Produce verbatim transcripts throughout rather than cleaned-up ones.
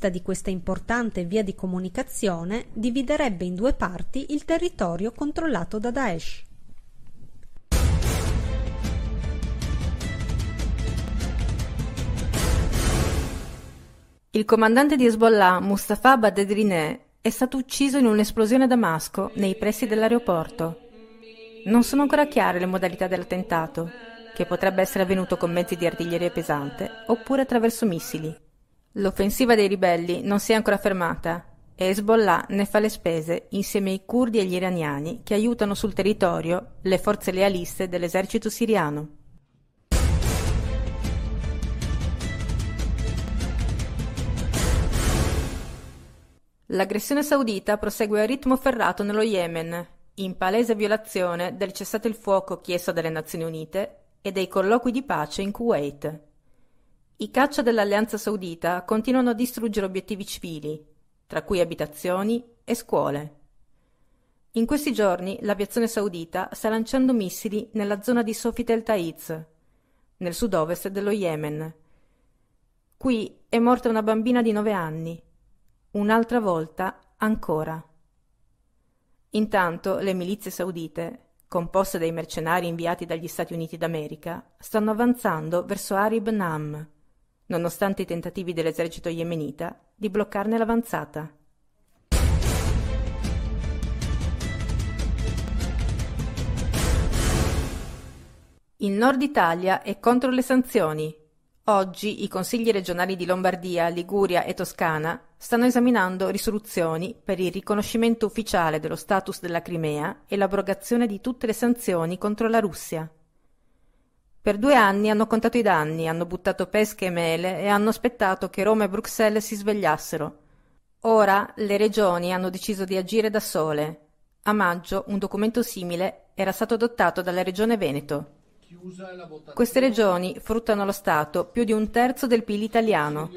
vista di questa importante via di comunicazione, dividerebbe in due parti il territorio controllato da Daesh. Il comandante di Hezbollah, Mustafa Badreddine, è stato ucciso in un'esplosione a Damasco, nei pressi dell'aeroporto. Non sono ancora chiare le modalità dell'attentato, che potrebbe essere avvenuto con mezzi di artiglieria pesante oppure attraverso missili. L'offensiva dei ribelli non si è ancora fermata e Hezbollah ne fa le spese insieme ai curdi e agli iraniani che aiutano sul territorio le forze lealiste dell'esercito siriano. L'aggressione saudita prosegue a ritmo ferrato nello Yemen, in palese violazione del cessate il fuoco chiesto dalle Nazioni Unite e dei colloqui di pace in Kuwait. I caccia dell'Alleanza Saudita continuano a distruggere obiettivi civili, tra cui abitazioni e scuole. In questi giorni l'aviazione saudita sta lanciando missili nella zona di Sofitel Taiz, nel sud-ovest dello Yemen. Qui è morta una bambina di nove anni, un'altra volta ancora. Intanto le milizie saudite, composte dai mercenari inviati dagli Stati Uniti d'America, stanno avanzando verso Arib Nam, nonostante i tentativi dell'esercito yemenita di bloccarne l'avanzata. Il Nord Italia è contro le sanzioni. Oggi i consigli regionali di Lombardia, Liguria e Toscana stanno esaminando risoluzioni per il riconoscimento ufficiale dello status della Crimea e l'abrogazione di tutte le sanzioni contro la Russia. Per due anni hanno contato i danni, hanno buttato pesche e mele e hanno aspettato che Roma e Bruxelles si svegliassero. Ora le regioni hanno deciso di agire da sole. A maggio un documento simile era stato adottato dalla regione Veneto. Queste regioni fruttano allo Stato più di un terzo del P I L italiano,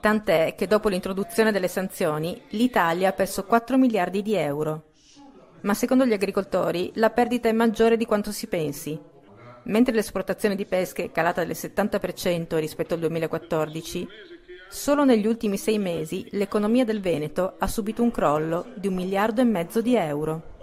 tant'è che dopo l'introduzione delle sanzioni l'Italia ha perso quattro miliardi di euro. Ma secondo gli agricoltori la perdita è maggiore di quanto si pensi. Mentre l'esportazione di pesche è calata del settanta per cento rispetto al duemilaquattordici, solo negli ultimi sei mesi l'economia del Veneto ha subito un crollo di un miliardo e mezzo di euro.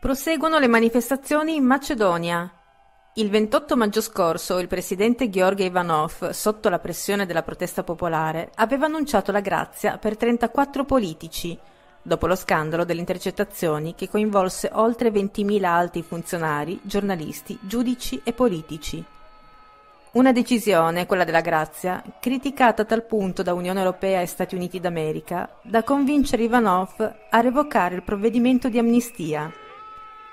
Proseguono le manifestazioni in Macedonia. Il ventotto maggio scorso il presidente Gheorghe Ivanov, sotto la pressione della protesta popolare, aveva annunciato la grazia per trentaquattro politici, dopo lo scandalo delle intercettazioni che coinvolse oltre ventimila alti funzionari, giornalisti, giudici e politici. Una decisione, quella della grazia, criticata a tal punto da Unione Europea e Stati Uniti d'America, da convincere Ivanov a revocare il provvedimento di amnistia.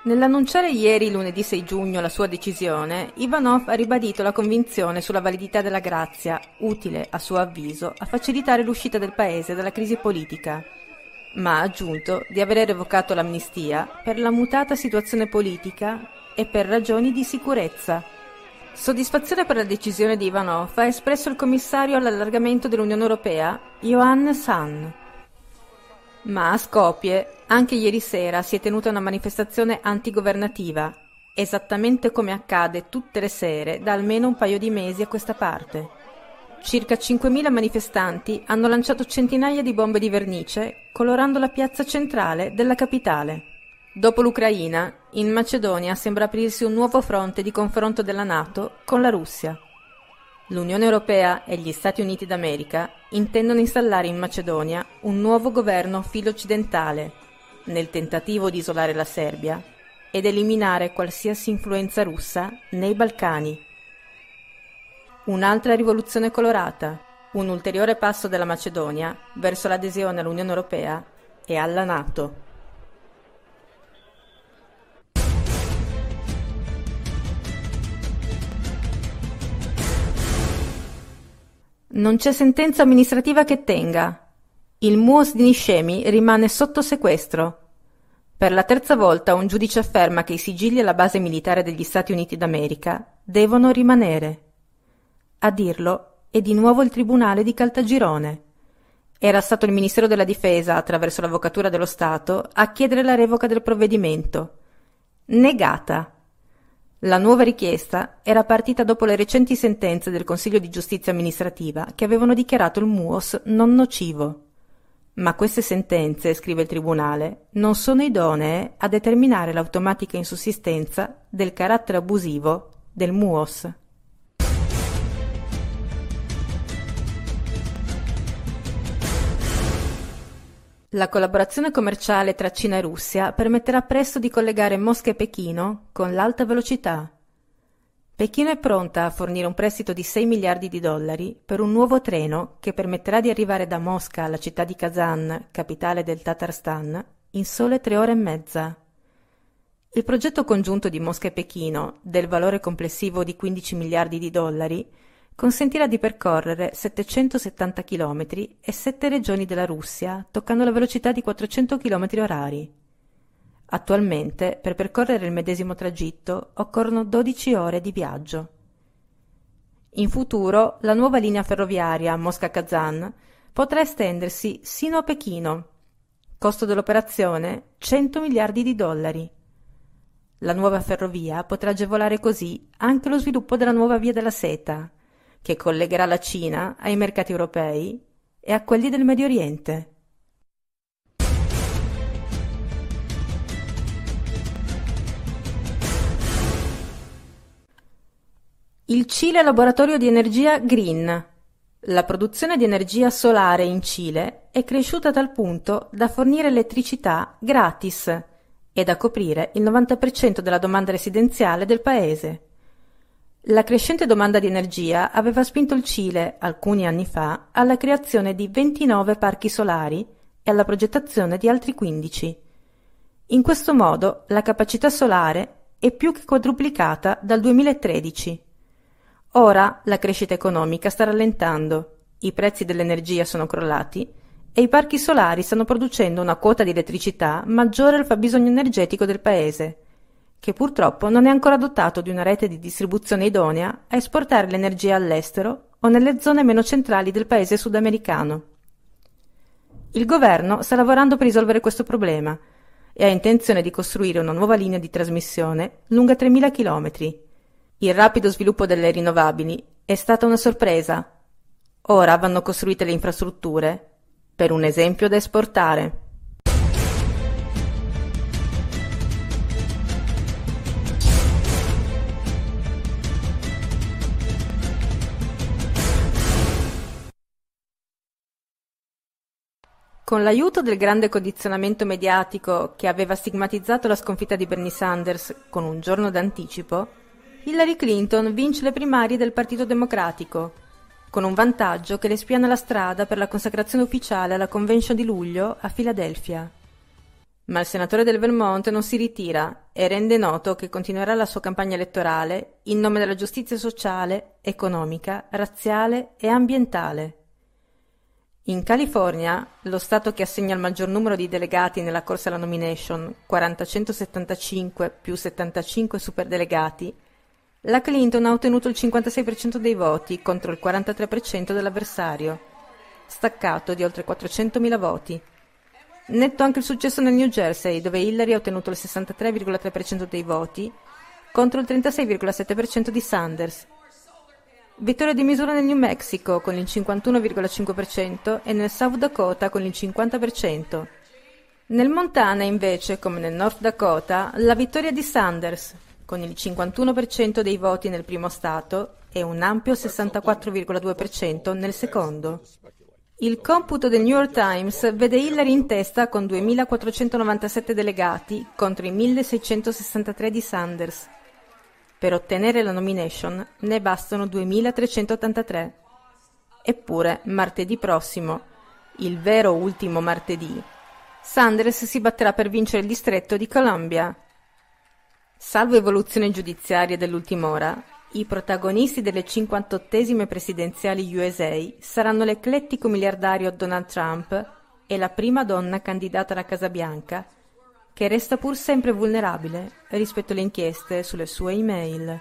Nell'annunciare ieri, lunedì sei giugno, la sua decisione, Ivanov ha ribadito la convinzione sulla validità della grazia, utile, a suo avviso, a facilitare l'uscita del paese dalla crisi politica, ma ha aggiunto di aver revocato l'amnistia per la mutata situazione politica e per ragioni di sicurezza. Soddisfazione per la decisione di Ivanov ha espresso il commissario all'allargamento dell'Unione Europea, Johan San. Ma a Skopje, anche ieri sera, si è tenuta una manifestazione antigovernativa, esattamente come accade tutte le sere da almeno un paio di mesi a questa parte. Circa cinquemila manifestanti hanno lanciato centinaia di bombe di vernice, colorando la piazza centrale della capitale. Dopo l'Ucraina, in Macedonia sembra aprirsi un nuovo fronte di confronto della NATO con la Russia. L'Unione Europea e gli Stati Uniti d'America intendono installare in Macedonia un nuovo governo filo-occidentale nel tentativo di isolare la Serbia ed eliminare qualsiasi influenza russa nei Balcani. Un'altra rivoluzione colorata, un ulteriore passo della Macedonia verso l'adesione all'Unione Europea e alla NATO. Non c'è sentenza amministrativa che tenga. Il Muos di Niscemi rimane sotto sequestro. Per la terza volta un giudice afferma che i sigilli alla base militare degli Stati Uniti d'America devono rimanere. A dirlo è di nuovo il tribunale di Caltagirone. Era stato il Ministero della Difesa, attraverso l'Avvocatura dello Stato, a chiedere la revoca del provvedimento. negata. La nuova richiesta era partita dopo le recenti sentenze del Consiglio di Giustizia Amministrativa che avevano dichiarato il Muos non nocivo. Ma queste sentenze, scrive il Tribunale, non sono idonee a determinare l'automatica insussistenza del carattere abusivo del Muos. La collaborazione commerciale tra Cina e Russia permetterà presto di collegare Mosca e Pechino con l'alta velocità. Pechino è pronta a fornire un prestito di sei miliardi di dollari per un nuovo treno che permetterà di arrivare da Mosca alla città di Kazan, capitale del Tatarstan, in sole tre ore e mezza. Il progetto congiunto di Mosca e Pechino, del valore complessivo di quindici miliardi di dollari, consentirà di percorrere settecentosettanta chilometri e sette regioni della Russia, toccando la velocità di quattrocento chilometri orari. Attualmente, per percorrere il medesimo tragitto, occorrono dodici ore di viaggio. In futuro, la nuova linea ferroviaria Mosca-Kazan potrà estendersi sino a Pechino. Costo dell'operazione cento miliardi di dollari. La nuova ferrovia potrà agevolare così anche lo sviluppo della nuova Via della Seta, che collegherà la Cina ai mercati europei e a quelli del Medio Oriente. Il Cile è laboratorio di energia green. La produzione di energia solare in Cile è cresciuta a tal punto da fornire elettricità gratis e da coprire il novanta per cento della domanda residenziale del paese. La crescente domanda di energia aveva spinto il Cile, alcuni anni fa, alla creazione di ventinove parchi solari e alla progettazione di altri quindici. In questo modo la capacità solare è più che quadruplicata dal duemilatredici. Ora la crescita economica sta rallentando, i prezzi dell'energia sono crollati e i parchi solari stanno producendo una quota di elettricità maggiore al fabbisogno energetico del paese, che purtroppo non è ancora dotato di una rete di distribuzione idonea a esportare l'energia all'estero o nelle zone meno centrali del paese sudamericano. Il governo sta lavorando per risolvere questo problema e ha intenzione di costruire una nuova linea di trasmissione lunga tremila chilometri. Il rapido sviluppo delle rinnovabili è stata una sorpresa. Ora vanno costruite le infrastrutture per un esempio da esportare. Con l'aiuto del grande condizionamento mediatico che aveva stigmatizzato la sconfitta di Bernie Sanders con un giorno d'anticipo, Hillary Clinton vince le primarie del Partito Democratico, con un vantaggio che le spiana la strada per la consacrazione ufficiale alla convention di luglio a Filadelfia. Ma il senatore del Vermont non si ritira e rende noto che continuerà la sua campagna elettorale in nome della giustizia sociale, economica, razziale e ambientale. In California, lo stato che assegna il maggior numero di delegati nella corsa alla nomination, quattrocentosettantacinque più settantacinque superdelegati, la Clinton ha ottenuto il cinquantasei per cento dei voti contro il quarantatré per cento dell'avversario, staccato di oltre quattrocentomila voti. Netto anche il successo nel New Jersey, dove Hillary ha ottenuto il sessantatré virgola tre per cento dei voti contro il trentasei virgola sette per cento di Sanders. Vittoria di misura nel New Mexico con il cinquantuno virgola cinque per cento e nel South Dakota con il cinquanta per cento. Nel Montana, invece, come nel North Dakota, la vittoria di Sanders, con il cinquantuno per cento dei voti nel primo stato e un ampio sessantaquattro virgola due per cento nel secondo. Il computo del New York Times vede Hillary in testa con duemilaquattrocentonovantasette delegati contro i milleseicentosessantatré di Sanders. Per ottenere la nomination ne bastano duemilatrecentottantatré. Eppure, martedì prossimo, il vero ultimo martedì, Sanders si batterà per vincere il distretto di Columbia. Salvo evoluzioni giudiziarie dell'ultim'ora, i protagonisti delle cinquantottesime presidenziali U S A saranno l'eclettico miliardario Donald Trump e la prima donna candidata alla Casa Bianca, che resta pur sempre vulnerabile rispetto alle inchieste sulle sue email.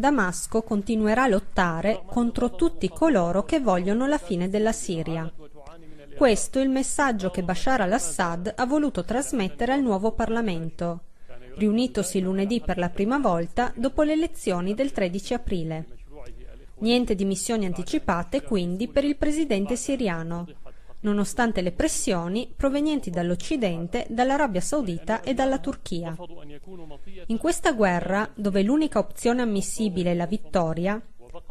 Damasco continuerà a lottare contro tutti coloro che vogliono la fine della Siria. Questo è il messaggio che Bashar al-Assad ha voluto trasmettere al nuovo Parlamento, riunitosi lunedì per la prima volta dopo le elezioni del tredici aprile. Niente dimissioni anticipate quindi per il presidente siriano, nonostante le pressioni provenienti dall'Occidente, dall'Arabia Saudita e dalla Turchia. In questa guerra, dove l'unica opzione ammissibile è la vittoria,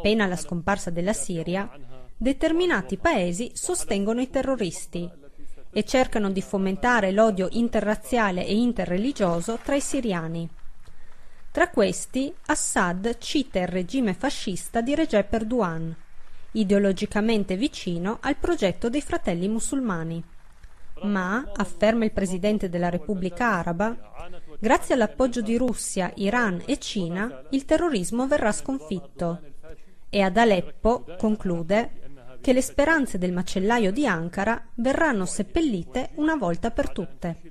pena la scomparsa della Siria, determinati paesi sostengono i terroristi e cercano di fomentare l'odio interrazziale e interreligioso tra i siriani. Tra questi, Assad cita il regime fascista di Recep Erdogan, ideologicamente vicino al progetto dei fratelli musulmani. Ma, afferma il presidente della Repubblica Araba, grazie all'appoggio di Russia, Iran e Cina, il terrorismo verrà sconfitto. E ad Aleppo, conclude, che le speranze del macellaio di Ankara verranno seppellite una volta per tutte.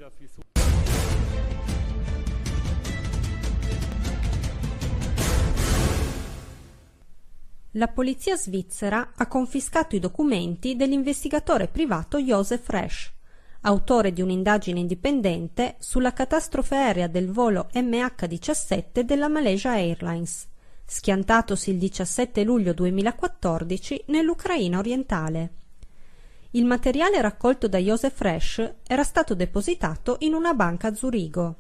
La polizia svizzera ha confiscato i documenti dell'investigatore privato Josef Resch, autore di un'indagine indipendente sulla catastrofe aerea del volo emme acca diciassette della Malaysia Airlines, schiantatosi il diciassette luglio duemilaquattordici nell'Ucraina orientale. Il materiale raccolto da Josef Resch era stato depositato in una banca a Zurigo.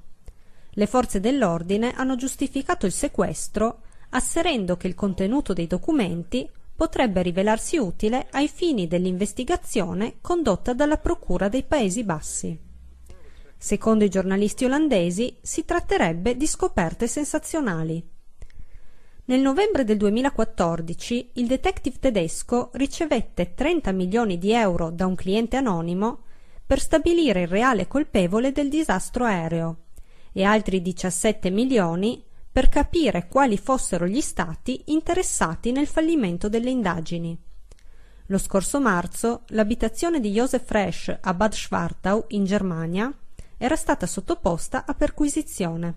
Le forze dell'ordine hanno giustificato il sequestro asserendo che il contenuto dei documenti potrebbe rivelarsi utile ai fini dell'investigazione condotta dalla Procura dei Paesi Bassi. Secondo i giornalisti olandesi, si tratterebbe di scoperte sensazionali. Nel novembre del duemilaquattordici, il detective tedesco ricevette trenta milioni di euro da un cliente anonimo per stabilire il reale colpevole del disastro aereo e altri diciassette milioni per capire quali fossero gli stati interessati nel fallimento delle indagini. Lo scorso marzo, l'abitazione di Josef Resch a Bad Schwartau, in Germania, era stata sottoposta a perquisizione.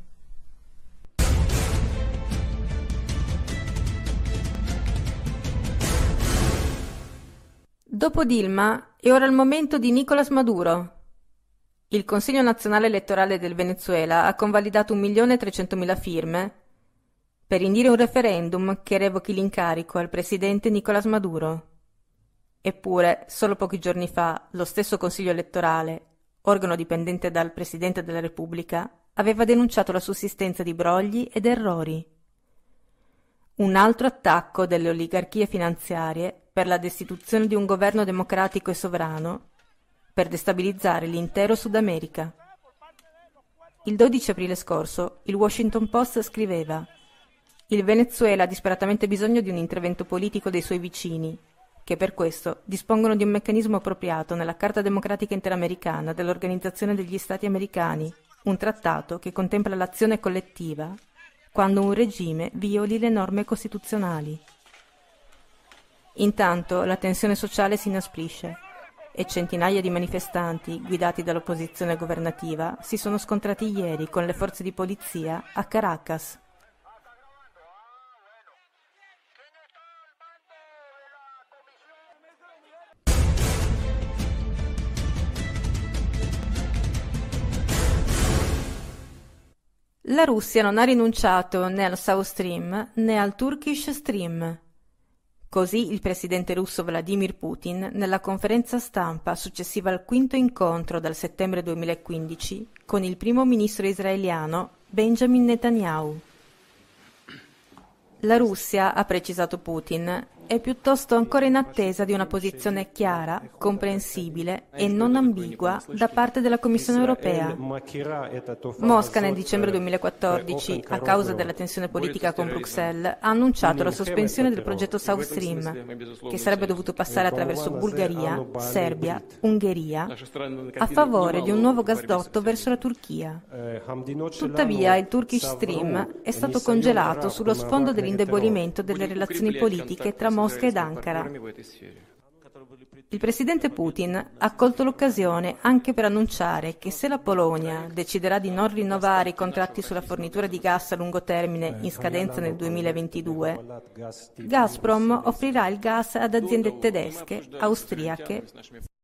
Dopo Dilma, è ora il momento di Nicolás Maduro. Il Consiglio Nazionale Elettorale del Venezuela ha convalidato un milione trecentomila firme per indire un referendum che revochi l'incarico al presidente Nicolás Maduro. Eppure, solo pochi giorni fa, lo stesso Consiglio Elettorale, organo dipendente dal Presidente della Repubblica, aveva denunciato la sussistenza di brogli ed errori. Un altro attacco delle oligarchie finanziarie per la destituzione di un governo democratico e sovrano per destabilizzare l'intero Sud America. Il dodici aprile scorso il Washington Post scriveva: «Il Venezuela ha disperatamente bisogno di un intervento politico dei suoi vicini, che per questo dispongono di un meccanismo appropriato nella Carta Democratica Interamericana dell'Organizzazione degli Stati Americani, un trattato che contempla l'azione collettiva quando un regime violi le norme costituzionali». Intanto la tensione sociale si inasprisce e centinaia di manifestanti, guidati dall'opposizione governativa, si sono scontrati ieri con le forze di polizia a Caracas. La Russia non ha rinunciato né al South Stream né al Turkish Stream. Così il presidente russo Vladimir Putin, nella conferenza stampa successiva al quinto incontro dal settembre duemilaquindici con il primo ministro israeliano Benjamin Netanyahu. La Russia, ha precisato Putin, è piuttosto ancora in attesa di una posizione chiara, comprensibile e non ambigua da parte della Commissione europea. Mosca nel dicembre duemilaquattordici, a causa della tensione politica con Bruxelles, ha annunciato la sospensione del progetto South Stream, che sarebbe dovuto passare attraverso Bulgaria, Serbia, Ungheria, a favore di un nuovo gasdotto verso la Turchia. Tuttavia, il Turkish Stream è stato congelato sullo sfondo dell'indebolimento delle relazioni politiche tra Mosca ed Ankara. Il presidente Putin ha colto l'occasione anche per annunciare che se la Polonia deciderà di non rinnovare i contratti sulla fornitura di gas a lungo termine in scadenza nel duemilaventidue, Gazprom offrirà il gas ad aziende tedesche, austriache